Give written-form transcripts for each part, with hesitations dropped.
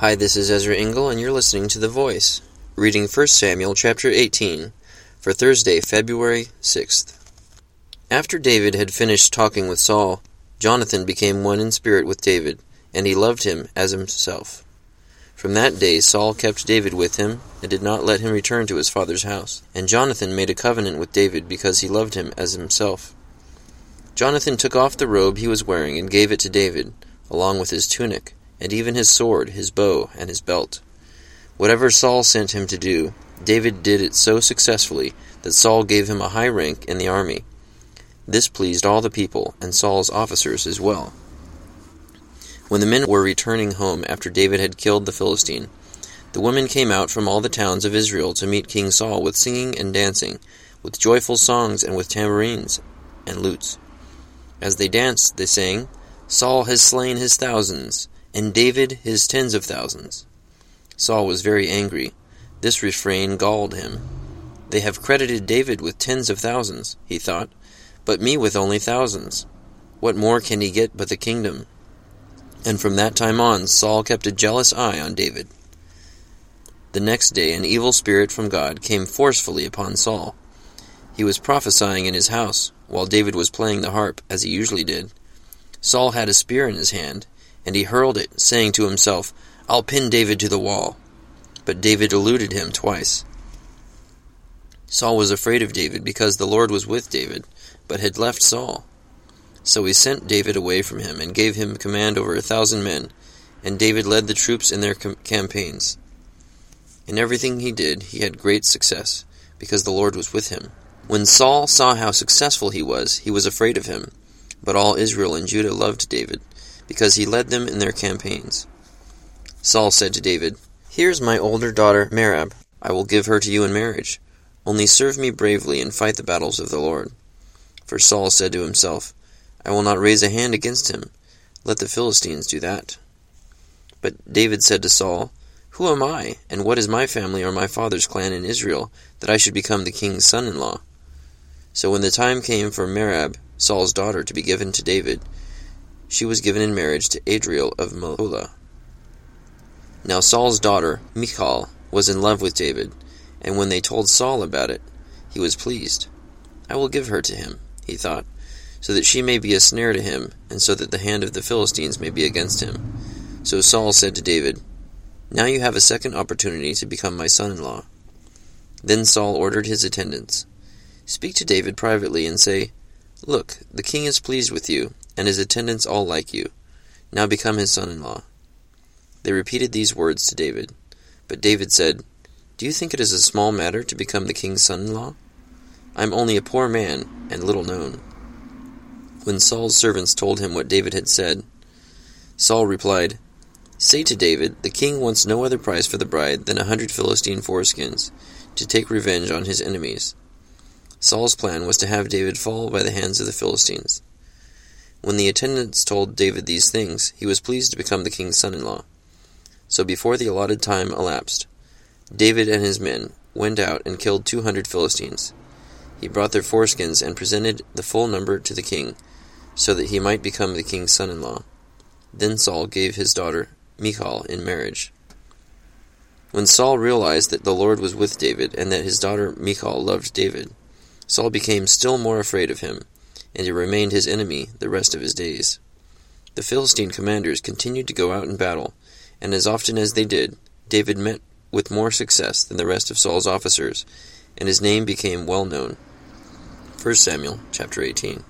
Hi, this is Ezra Engel, and you're listening to The Voice, reading First Samuel chapter 18, for Thursday, February 6th. After David had finished talking with Saul, Jonathan became one in spirit with David, and he loved him as himself. From that day Saul kept David with him, and did not let him return to his father's house. And Jonathan made a covenant with David because he loved him as himself. Jonathan took off the robe he was wearing and gave it to David, along with his tunic, and even his sword, his bow, and his belt. Whatever Saul sent him to do, David did it so successfully that Saul gave him a high rank in the army. This pleased all the people, and Saul's officers as well. When the men were returning home after David had killed the Philistine, the women came out from all the towns of Israel to meet King Saul with singing and dancing, with joyful songs and with tambourines and lutes. As they danced, they sang, "Saul has slain his thousands, and David his tens of thousands." Saul was very angry. This refrain galled him. "They have credited David with tens of thousands," he thought, "but me with only thousands. What more can he get but the kingdom?" And from that time on, Saul kept a jealous eye on David. The next day an evil spirit from God came forcefully upon Saul. He was prophesying in his house, while David was playing the harp, as he usually did. Saul had a spear in his hand, and he hurled it, saying to himself, "I'll pin David to the wall." But David eluded him twice. Saul was afraid of David because the Lord was with David, but had left Saul. So he sent David away from him and gave him command over 1,000 men, and David led the troops in their campaigns. In everything he did, he had great success, because the Lord was with him. When Saul saw how successful he was afraid of him. But all Israel and Judah loved David, because he led them in their campaigns. Saul said to David, "Here's my older daughter Merab. I will give her to you in marriage. Only serve me bravely and fight the battles of the Lord." For Saul said to himself, "I will not raise a hand against him. Let the Philistines do that." But David said to Saul, "Who am I, and what is my family or my father's clan in Israel, that I should become the king's son-in-law?" So when the time came for Merab, Saul's daughter, to be given to David, she was given in marriage to Adriel of Meholah. Now Saul's daughter, Michal, was in love with David, and when they told Saul about it, he was pleased. "I will give her to him," he thought, "so that she may be a snare to him, and so that the hand of the Philistines may be against him." So Saul said to David, "Now you have a second opportunity to become my son-in-law." Then Saul ordered his attendants, "Speak to David privately and say, 'Look, the king is pleased with you, and his attendants all like you. Now become his son-in-law.'" They repeated these words to David. But David said, "Do you think it is a small matter to become the king's son-in-law? I am only a poor man and little known." When Saul's servants told him what David had said, Saul replied, "Say to David, the king wants no other price for the bride than 100 Philistine foreskins, to take revenge on his enemies." Saul's plan was to have David fall by the hands of the Philistines. When the attendants told David these things, he was pleased to become the king's son-in-law. So before the allotted time elapsed, David and his men went out and killed 200 Philistines. He brought their foreskins and presented the full number to the king, so that he might become the king's son-in-law. Then Saul gave his daughter Michal in marriage. When Saul realized that the Lord was with David and that his daughter Michal loved David, Saul became still more afraid of him, and he remained his enemy the rest of his days. The Philistine commanders continued to go out in battle, and as often as they did, David met with more success than the rest of Saul's officers, and his name became well known. 1 Samuel chapter 18.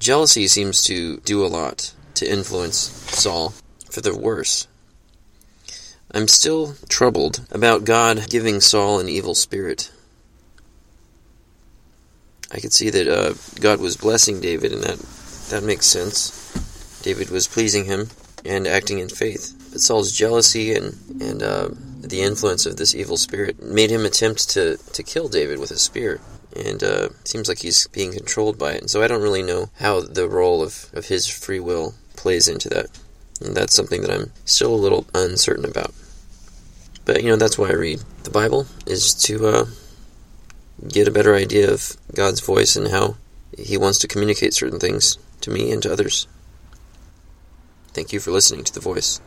Jealousy seems to do a lot to influence Saul for the worse. I'm still troubled about God giving Saul an evil spirit. I could see that God was blessing David, and that makes sense. David was pleasing him and acting in faith. But Saul's jealousy and the influence of this evil spirit made him attempt to kill David with a spear. And it seems like he's being controlled by it. And so I don't really know how the role of his free will plays into that. And that's something that I'm still a little uncertain about. But, that's why I read the Bible, is to get a better idea of God's voice and how He wants to communicate certain things to me and to others. Thank you for listening to The Voice.